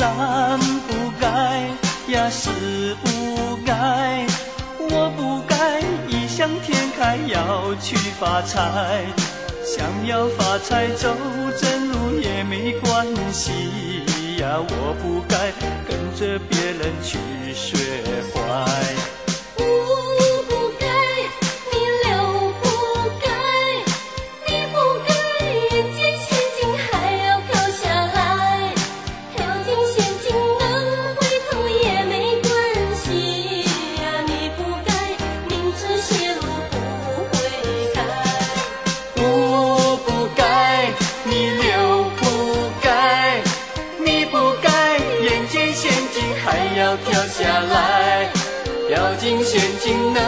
善不改呀，是不改，我不该异想天开，要去发财。想要发财走正路也没关系呀，我不该跟着别人去学坏。 掉进陷阱能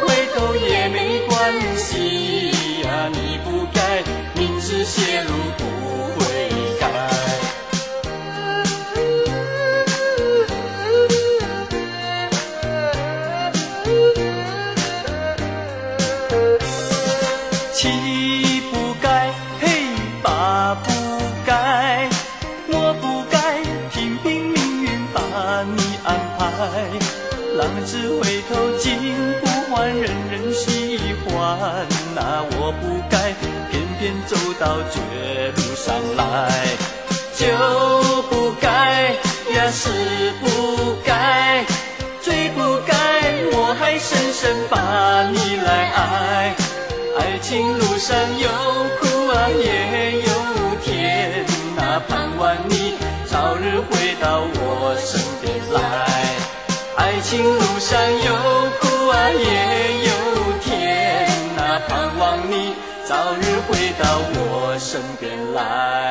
回头也没关系呀，你不该明知邪路不悔改。七不该，嘿，八不该，我不该听凭命运把你安排。 浪子回头金不换，人人喜欢啊！我不该偏偏走到绝路上来，就不该呀，是不该，最不该，我还深深把你来爱。爱情路上有苦啊，也有甜啊，盼望你早日回到我身边来。 爱情路上有苦啊，也有甜啊，盼望你早日回到我身边来。